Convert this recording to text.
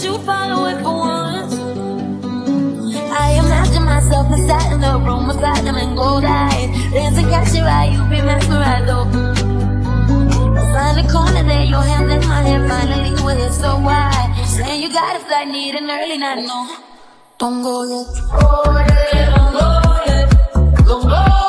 You find a way for once. I imagine myself inside in the room with platinum and gold eyes, dancing, catch your eye, you be mesmerized. Oh, find a corner there, your hands in my hair, finally with it so wide. Saying you gotta fly, need an early night, no, don't go yet. Don't go yet. Don't go yet. Don't go yet.